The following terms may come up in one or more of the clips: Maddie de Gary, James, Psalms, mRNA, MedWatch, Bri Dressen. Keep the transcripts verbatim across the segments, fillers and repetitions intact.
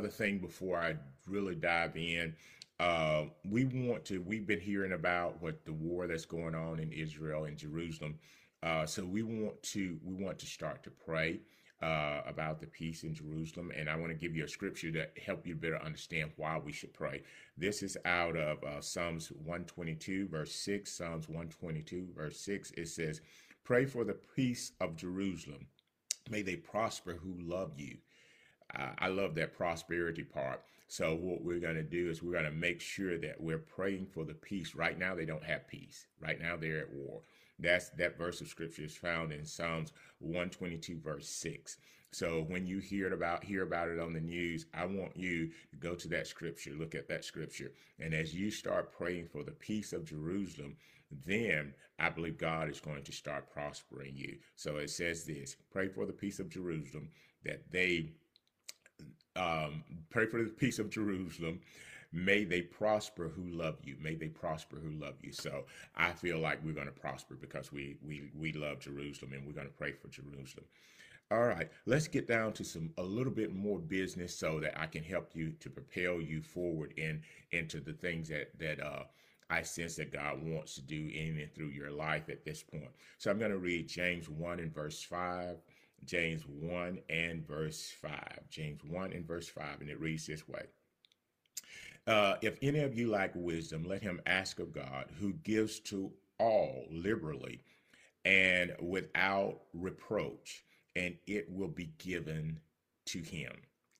other thing before I really dive in. Uh, we want to, we've been hearing about what the war that's going on in Israel and Jerusalem. Uh, so we want to, we want to start to pray uh, about the peace in Jerusalem. And I want to give you a scripture to help you better understand why we should pray. This is out of uh, Psalms one twenty-two, verse six, Psalms one twenty-two, verse six. It says, "Pray for the peace of Jerusalem. May they prosper who love you." Uh, I love that prosperity part. So what we're going to do is we're going to make sure that we're praying for the peace. Right now, they don't have peace. Right now, they're at war. That's that verse of scripture is found in Psalms one twenty-two, verse six. So when you hear it about hear about it on the news, I want you to go to that scripture, look at that scripture. And as you start praying for the peace of Jerusalem, then I believe God is going to start prospering you. So it says this, pray for the peace of Jerusalem, that they um, pray for the peace of Jerusalem. May they prosper who love you. May they prosper who love you. So I feel like we're going to prosper because we we we love Jerusalem, and we're going to pray for Jerusalem. All right, let's get down to some a little bit more business so that I can help you to propel you forward in into the things that that uh, I sense that God wants to do in and through your life at this point. So I'm going to read James one and verse five. James one and verse five. James one and verse five, and it reads this way. Uh, if any of you lack wisdom, let him ask of God, who gives to all liberally and without reproach, and it will be given to him.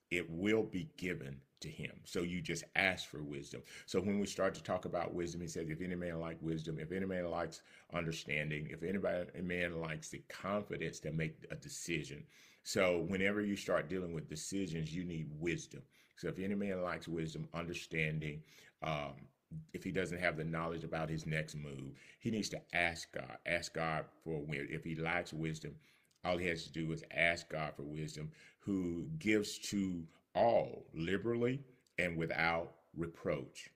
It will be given to him. So you just ask for wisdom. So when we start to talk about wisdom, he says, if any man likes wisdom, if any man likes understanding, if anybody man likes the confidence to make a decision. So whenever you start dealing with decisions, you need wisdom. So if any man lacks wisdom, understanding, um, if he doesn't have the knowledge about his next move, he needs to ask God, ask God for wisdom. If he lacks wisdom, all he has to do is ask God for wisdom, who gives to all liberally and without reproach,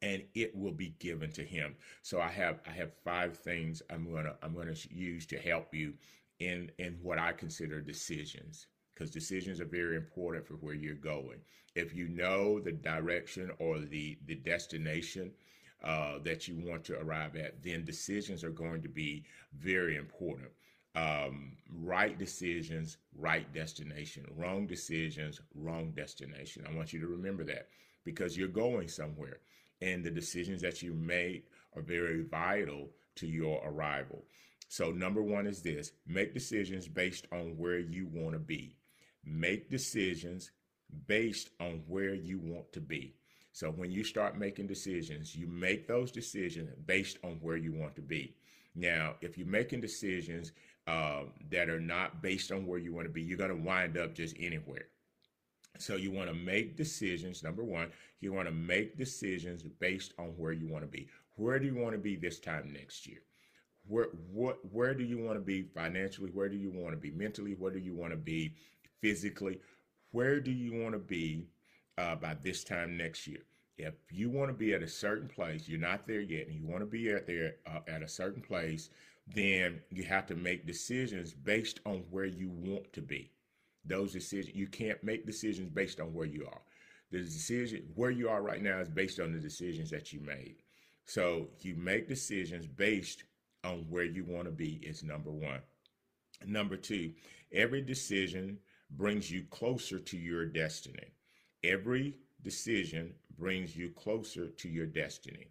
and it will be given to him. So I have I have five things I'm gonna I'm gonna use to help you in in what I consider decisions. Because decisions are very important for where you're going. If you know the direction or the, the destination uh, that you want to arrive at, then decisions are going to be very important. Um, right decisions, right destination. Wrong decisions, wrong destination. I want you to remember that, because you're going somewhere, and the decisions that you make are very vital to your arrival. So number one is this: make decisions based on where you want to be. Make decisions based on where you want to be. So when you start making decisions, you make those decisions based on where you want to be. Now, if you're making decisions uh, that are not based on where you want to be, you're going to wind up just anywhere. So you want to make decisions. Number one, you want to make decisions based on where you want to be. Where do you want to be this time next year? Where, what, where do you want to be financially? Where do you want to be mentally? Where do you want to be physically? Where do you want to be uh, by this time next year? If you want to be at a certain place, you're not there yet, and you want to be at there uh, at a certain place, then you have to make decisions based on where you want to be. Those decisions, you can't make decisions based on where you are. The decision where you are right now is based on the decisions that you made. So you make decisions based on where you want to be is number one. Number two, every decision brings you closer to your destiny. Every decision brings you closer to your destiny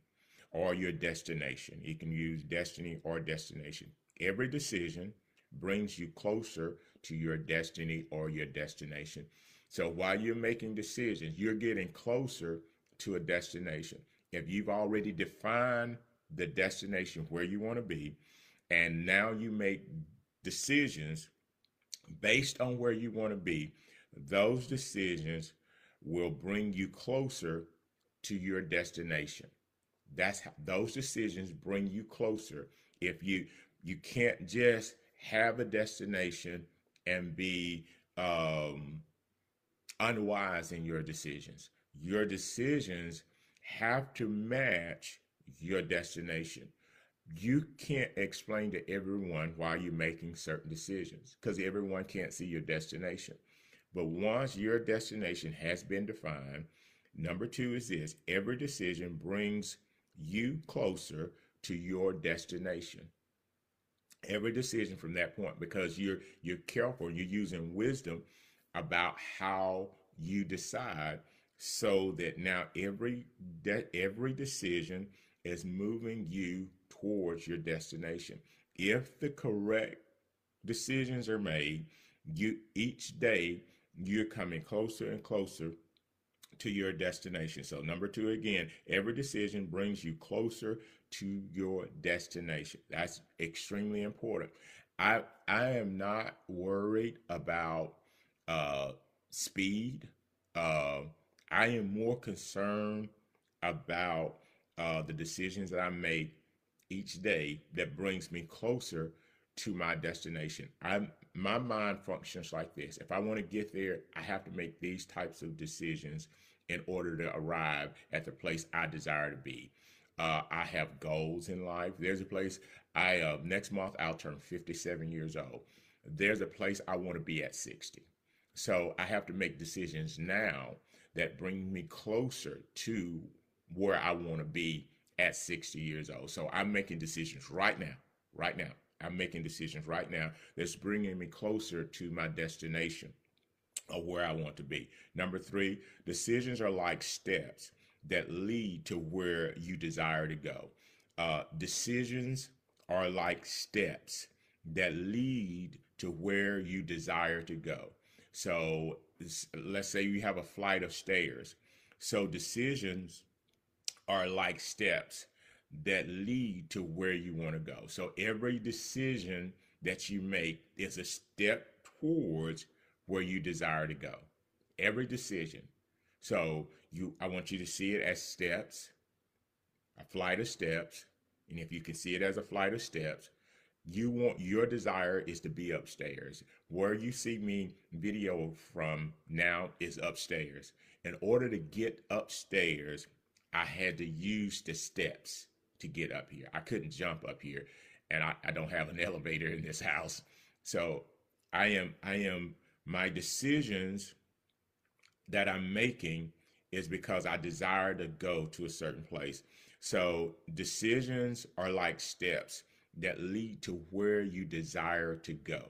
or your destination. You can use destiny or destination. Every decision brings you closer to your destiny or your destination. So while you're making decisions, you're getting closer to a destination. If you've already defined the destination where you want to be, and now you make decisions based on where you want to be, those decisions will bring you closer to your destination. That's how those decisions bring you closer. If you you can't just have a destination and be um, unwise in your decisions. Your decisions have to match your destination. You can't explain to everyone why you're making certain decisions, because everyone can't see your destination. But once your destination has been defined, number two is this: every decision brings you closer to your destination. Every decision from that point, because you're you're careful, you're using wisdom about how you decide, so that now every de- every decision is moving you towards your destination. If the correct decisions are made, you each day you're coming closer and closer to your destination. So number two, again, every decision brings you closer to your destination. That's extremely important. I I am not worried about uh, speed. Uh, I am more concerned about uh, the decisions that I make each day that brings me closer to my destination. I'm my mind functions like this. If I want to get there, I have to make these types of decisions in order to arrive at the place I desire to be. Uh, I have goals in life. There's a place I, uh, next month, I'll turn fifty-seven years old. There's a place I want to be at sixty. So I have to make decisions now that bring me closer to where I want to be at sixty years old. So I'm making decisions right now, right now. I'm making decisions right now that's bringing me closer to my destination of where I want to be. Number three, decisions are like steps that lead to where you desire to go. Uh, decisions are like steps that lead to where you desire to go. So let's say you have a flight of stairs. So decisions are like steps that lead to where you want to go. So every decision that you make is a step towards where you desire to go. Every decision. So you, I want you to see it as steps, a flight of steps. And if you can see it as a flight of steps, you want, your desire is to be upstairs. Where you see me video from now is upstairs. In order to get upstairs, I had to use the steps to get up here. I couldn't jump up here, and I, I don't have an elevator in this house. So I am, I am, my decisions that I'm making is because I desire to go to a certain place. So decisions are like steps that lead to where you desire to go.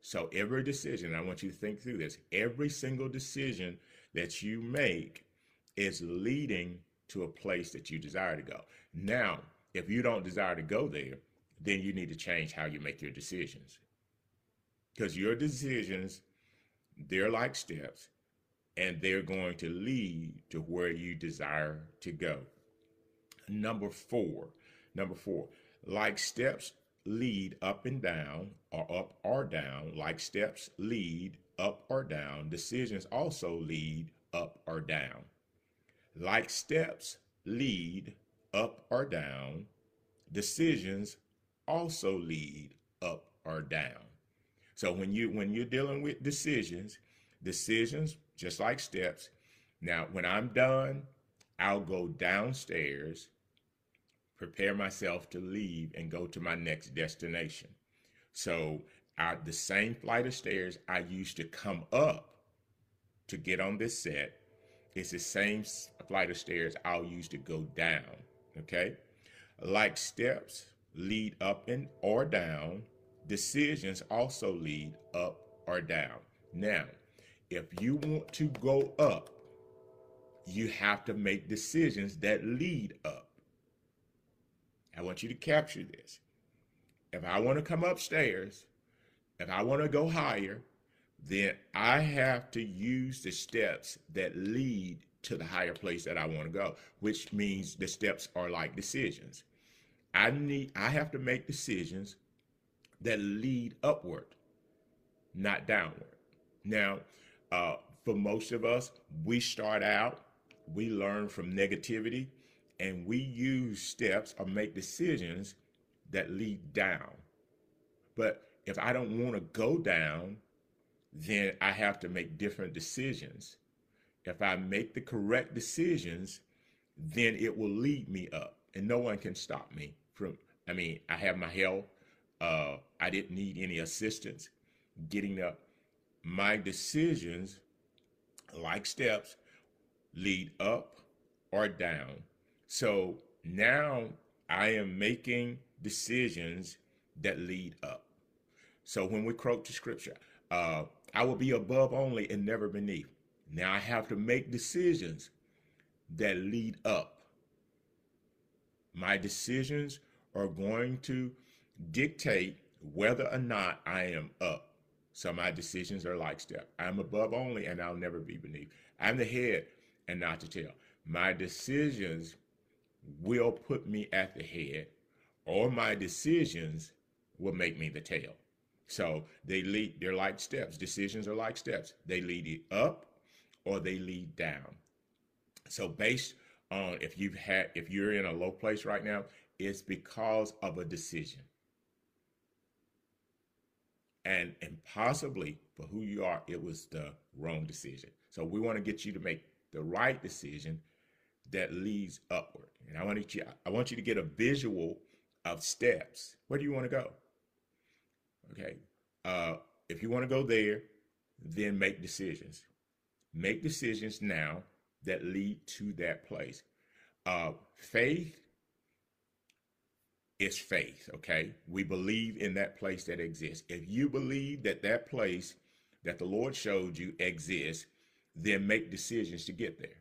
So every decision, I want you to think through this, every single decision that you make is leading to a place that you desire to go. Now, if you don't desire to go there, then you need to change how you make your decisions. Because your decisions, they're like steps, and they're going to lead to where you desire to go. Number four, number four, like steps lead up and down, or up or down, like steps lead up or down, decisions also lead up or down. Like steps lead up or down, decisions also lead up or down. So when you when you're dealing with decisions, decisions just like steps. Now, when I'm done, I'll go downstairs, prepare myself to leave and go to my next destination. So I, the same flight of stairs I used to come up to get on this set, it's the same flight of stairs I'll use to go down, okay? Like steps lead up and or down, decisions also lead up or down. Now, if you want to go up, you have to make decisions that lead up. I want you to capture this. If I want to come upstairs, if I want to go higher, then I have to use the steps that lead to the higher place that I want to go, which means the steps are like decisions. I need, I have to make decisions that lead upward, not downward. Now, uh, for most of us, we start out, we learn from negativity, and we use steps or make decisions that lead down. But if I don't want to go down, then I have to make different decisions. If I make the correct decisions, then it will lead me up, and no one can stop me from, I mean, I have my health. Uh, I didn't need any assistance getting up. My decisions like steps, lead up or down. So now I am making decisions that lead up. So when we quote to scripture, uh, I will be above only and never beneath. Now I have to make decisions that lead up. My decisions are going to dictate whether or not I am up. So my decisions are like step. I'm above only and I'll never be beneath. I'm the head and not the tail. My decisions will put me at the head, or my decisions will make me the tail. So they lead, they're like steps. Decisions are like steps. They lead it up or they lead down. So based on if you've had, if you're in a low place right now, it's because of a decision. And, and possibly for who you are, it was the wrong decision. So we want to get you to make the right decision that leads upward. And I want you, I want you to get a visual of steps. Where do you want to go? Okay. Uh, if you want to go there, then make decisions. Make decisions now that lead to that place. Uh, faith is faith, okay? We believe in that place that exists. If you believe that that place that the Lord showed you exists, then make decisions to get there.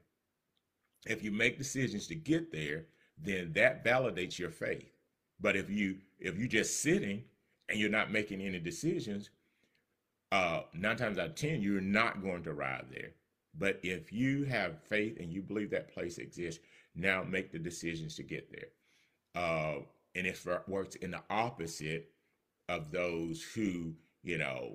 If you make decisions to get there, then that validates your faith. But if you if you're just sitting and you're not making any decisions, uh, nine times out of ten, you're not going to arrive there. But if you have faith and you believe that place exists, now make the decisions to get there. Uh, and it works in the opposite of those who, you know,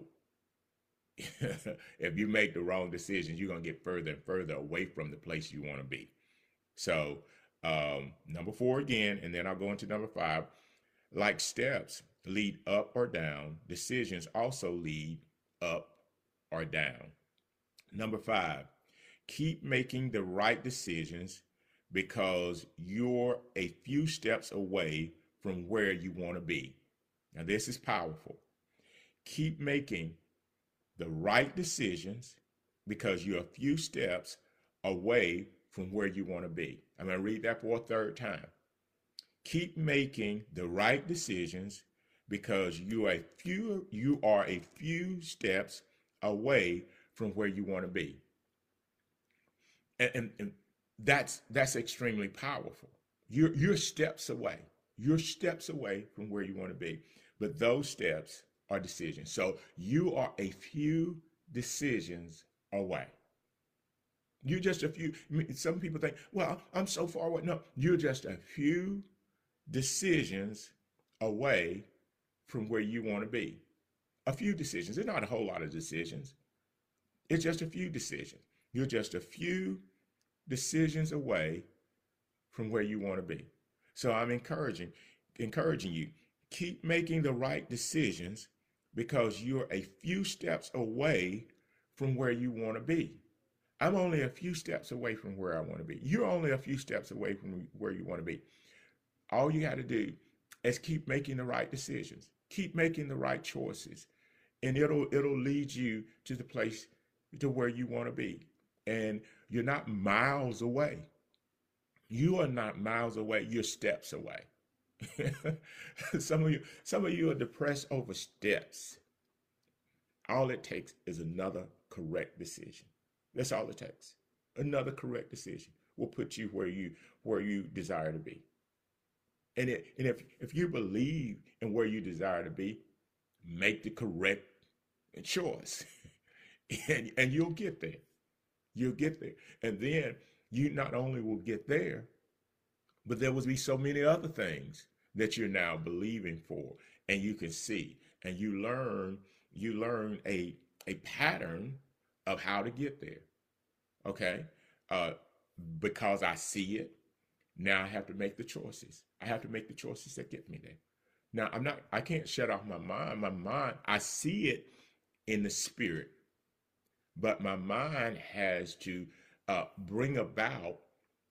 if you make the wrong decisions, you're going to get further and further away from the place you want to be. So um, number four again, and then I'll go into number five. Like steps lead up or down, decisions also lead up or down. Number five, keep making the right decisions because you're a few steps away from where you want to be. Now, this is powerful. Keep making the right decisions because you're a few steps away from where you want to be. I'm going to read that for a third time. Keep making the right decisions because you are a few, you are a few steps away from where you want to be. And, and, and that's that's extremely powerful. You're, you're steps away. You're steps away from where you want to be. But those steps are decisions. So you are a few decisions away. You're just a few. Some people think, well, I'm so far away. No, you're just a few decisions away from where you want to be. A few decisions. There's not a whole lot of decisions. It's just a few decisions. You're just a few decisions away from where you want to be. So I'm encouraging, encouraging you, keep making the right decisions because you're a few steps away from where you want to be. I'm only a few steps away from where I want to be. You're only a few steps away from where you want to be. All you got to do is keep making the right decisions. Keep making the right choices, and it'll it'll lead you to the place to where you want to be. And you're not miles away. You are not miles away. You're steps away. Some of you, some of you are depressed over steps. All it takes is another correct decision. That's all it takes. Another correct decision will put you where you where you desire to be. And it, and if if you believe in where you desire to be, make the correct choice. And, and you'll get there. You'll get there. And then you not only will get there, but there will be so many other things that you're now believing for. And you can see, and you learn, you learn a, a pattern of how to get there. Okay. Uh, because I see it. Now I have to make the choices. I have to make the choices that get me there. Now I'm not, I can't shut off my mind. My mind, I see it in the spirit. But my mind has to uh, bring about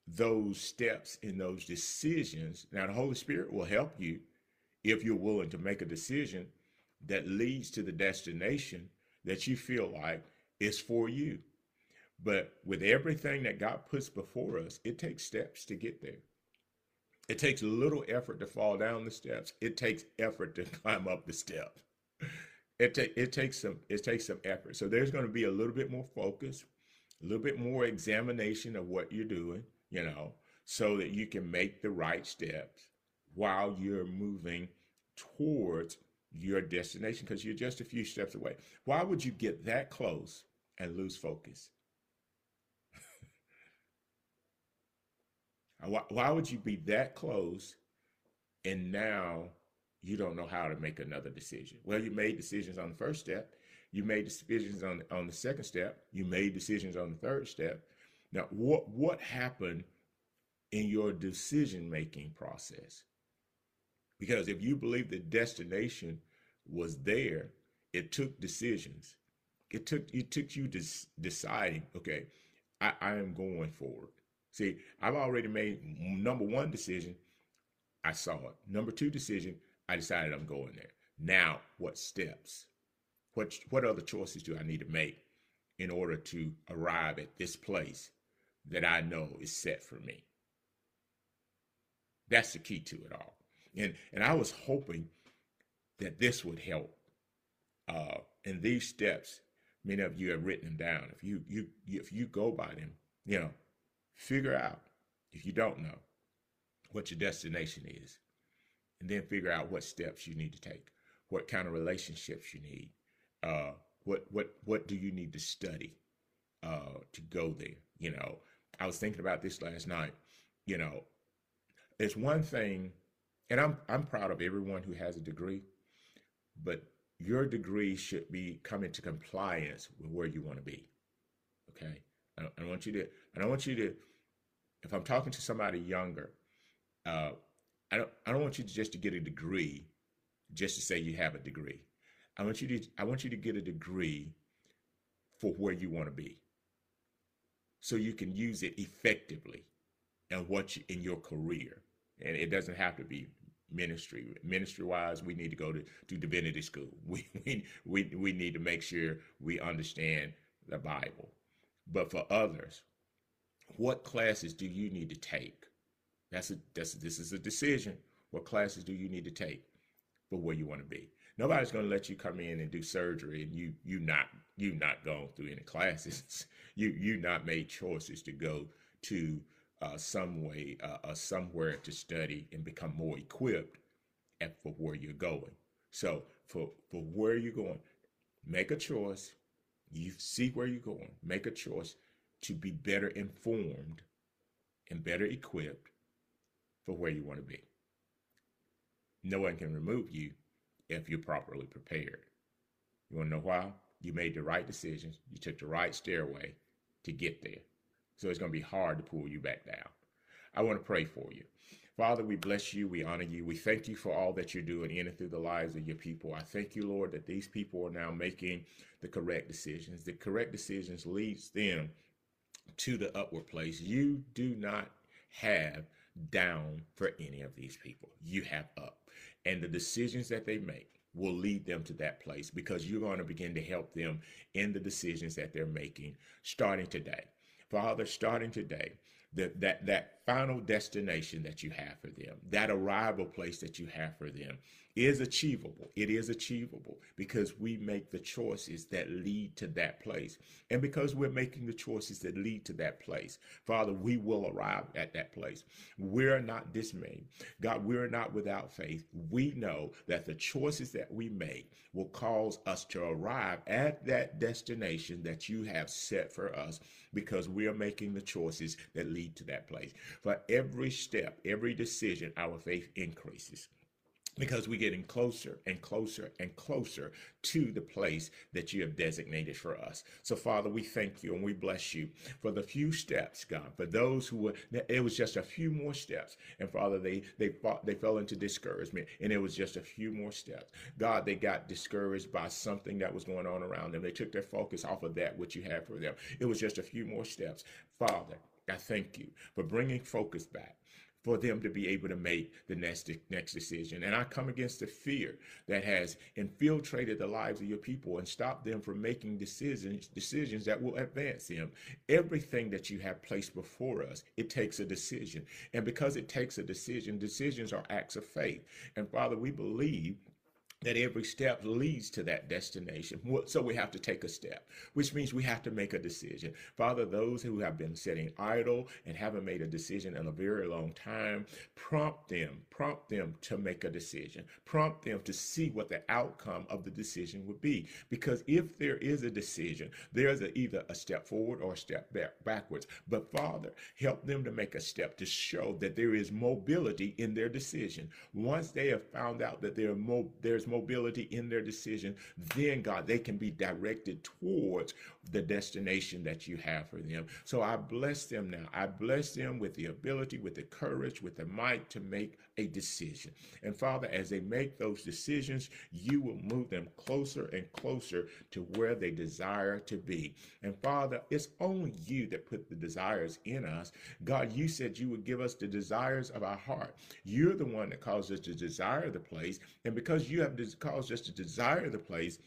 those steps and those decisions. Now, the Holy Spirit will help you if you're willing to make a decision that leads to the destination that you feel like is for you. But with everything that God puts before us, it takes steps to get there. It takes little effort to fall down the steps. It takes effort to climb up the step. It, ta- it takes some it takes some effort. So there's going to be a little bit more focus, a little bit more examination of what you're doing, you know, so that you can make the right steps while you're moving towards your destination, because you're just a few steps away. Why would you get that close and lose focus? Why, why would you be that close and now you don't know how to make another decision? Well, you made decisions on the first step. You made decisions on, on the second step. You made decisions on the third step. Now, what, what happened in your decision-making process? Because if you believe the destination was there, it took decisions. It took it took you des- deciding, okay, I, I am going forward. See, I've already made number one decision. I saw it. Number two decision, I decided I'm going there. Now, what steps? What, what other choices do I need to make in order to arrive at this place that I know is set for me? That's the key to it all. And and I was hoping that this would help. Uh, and these steps, many of you have written them down. If you you if you go by them, you know, figure out, if you don't know, what your destination is, and then figure out what steps you need to take, what kind of relationships you need, uh, what what what do you need to study uh, to go there. You know, I was thinking about this last night. You know, it's one thing. And I'm I'm proud of everyone who has a degree, but your degree should be come into compliance with where you want to be. Okay, I don't, I don't want you to. I don't want you to. If I'm talking to somebody younger, uh, I don't I don't want you to just to get a degree, just to say you have a degree. I want you to I want you to get a degree for where you want to be, so you can use it effectively, and what you, in your career. And it doesn't have to be ministry. Ministry-wise, we need to go to, to divinity school. We, we we we need to make sure we understand the Bible. But for others, what classes do you need to take? That's a that's a, this is a decision. What classes do you need to take for where you want to be? Nobody's going to let you come in and do surgery and you you not you not going through any classes. you you not made choices to go to. Uh, some way, uh, uh, somewhere to study and become more equipped at, for where you're going. So for, for where you're going, make a choice. You see where you're going. Make a choice to be better informed and better equipped for where you want to be. No one can remove you if you're properly prepared. You want to know why? You made the right decisions. You took the right stairway to get there. So it's going to be hard to pull you back down. I want to pray for you. Father, we bless you. We honor you. We thank you for all that you're doing in and through the lives of your people. I thank you, Lord, that these people are now making the correct decisions. The correct decisions leads them to the upward place. You do not have down for any of these people. You have up. And the decisions that they make will lead them to that place, because you're going to begin to help them in the decisions that they're making starting today. Father, starting today, that, that that final destination that you have for them, that arrival place that you have for them is achievable. It is achievable because we make the choices that lead to that place. And because we're making the choices that lead to that place, Father, we will arrive at that place. We're not dismayed. God, we're not without faith. We know that the choices that we make will cause us to arrive at that destination that you have set for us, because we are making the choices that lead to that place. For every step, every decision, our faith increases, because we're getting closer and closer and closer to the place that you have designated for us. So, Father, we thank you and we bless you for the few steps, God, for those who were, it was just a few more steps. And, Father, they they fought, they fell into discouragement, and it was just a few more steps. God, they got discouraged by something that was going on around them. They took their focus off of that, which you had for them. It was just a few more steps. Father, I thank you for bringing focus back. for them to be able to make the next, next decision. And I come against the fear that has infiltrated the lives of your people and stopped them from making decisions, decisions that will advance them. Everything that you have placed before us, it takes a decision. And because it takes a decision, decisions are acts of faith. And Father, we believe that every step leads to that destination. So we have to take a step, which means we have to make a decision. Father, those who have been sitting idle and haven't made a decision in a very long time, prompt them, prompt them to make a decision, prompt them to see what the outcome of the decision would be. Because if there is a decision, there's a, either a step forward or a step back, backwards. But Father, help them to make a step to show that there is mobility in their decision. Once they have found out that there are mo- there's mobility in their decision, then God, they can be directed towards the destination that you have for them. So I bless them now. I bless them with the ability, with the courage, with the might to make a decision. And Father, as they make those decisions, you will move them closer and closer to where they desire to be. And Father, it's only you that put the desires in us. God, you said you would give us the desires of our heart. You're the one that caused us to desire the place. And because you have caused us to desire the place,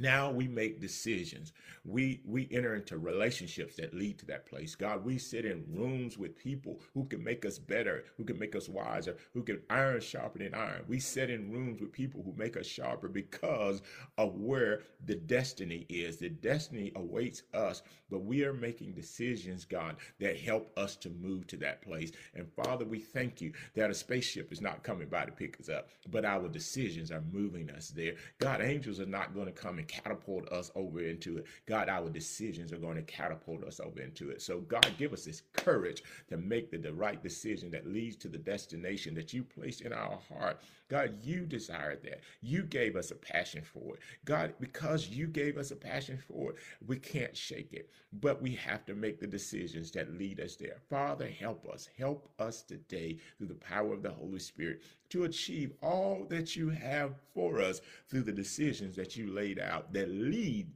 now we make decisions. We we enter into relationships that lead to that place. God, we sit in rooms with people who can make us better, who can make us wiser, who can iron sharpening iron. We sit in rooms with people who make us sharper because of where the destiny is. The destiny awaits us, but we are making decisions, God, that help us to move to that place. And Father, we thank you that a spaceship is not coming by to pick us up, but our decisions are moving us there. God, angels are not going to come and catapult us over into it. God, our decisions are going to catapult us over into it. So God, give us this courage to make the, the right decision that leads to the destination that you placed in our heart. God, you desired that. You gave us a passion for it. God, because you gave us a passion for it, we can't shake it, but we have to make the decisions that lead us there. Father, help us. Help us today through the power of the Holy Spirit to achieve all that you have for us through the decisions that you laid out that lead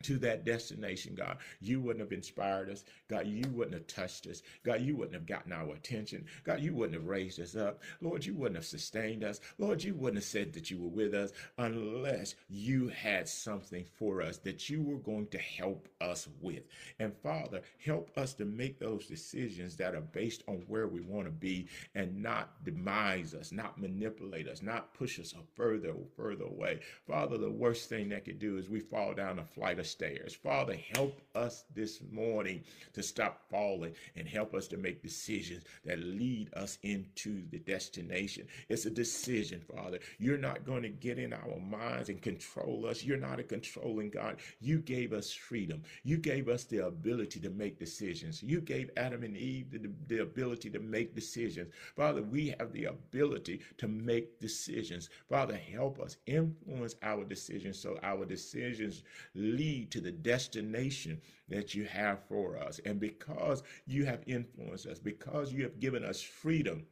to that destination, God. You wouldn't have inspired us. God, you wouldn't have touched us. God, you wouldn't have gotten our attention. God, you wouldn't have raised us up. Lord, you wouldn't have sustained us. Lord, you wouldn't have said that you were with us unless you had something for us that you were going to help us with. And Father, help us to make those decisions that are based on where we want to be and not demise us, not manipulate us, not push us further or further away. Father, the worst thing that could do is we fall down a flight of stairs. Father, help us this morning to stop falling and help us to make decisions that lead us into the destination. It's a decision, Father. You're not going to get in our minds and control us. You're not a controlling God. You gave us freedom. You gave us the ability to make decisions. You gave Adam and Eve the, the ability to make decisions. Father, we have the ability to make decisions. Father, help us influence our decisions so our decisions lead to the destination that you have for us. And because you have influenced us, because you have given us freedom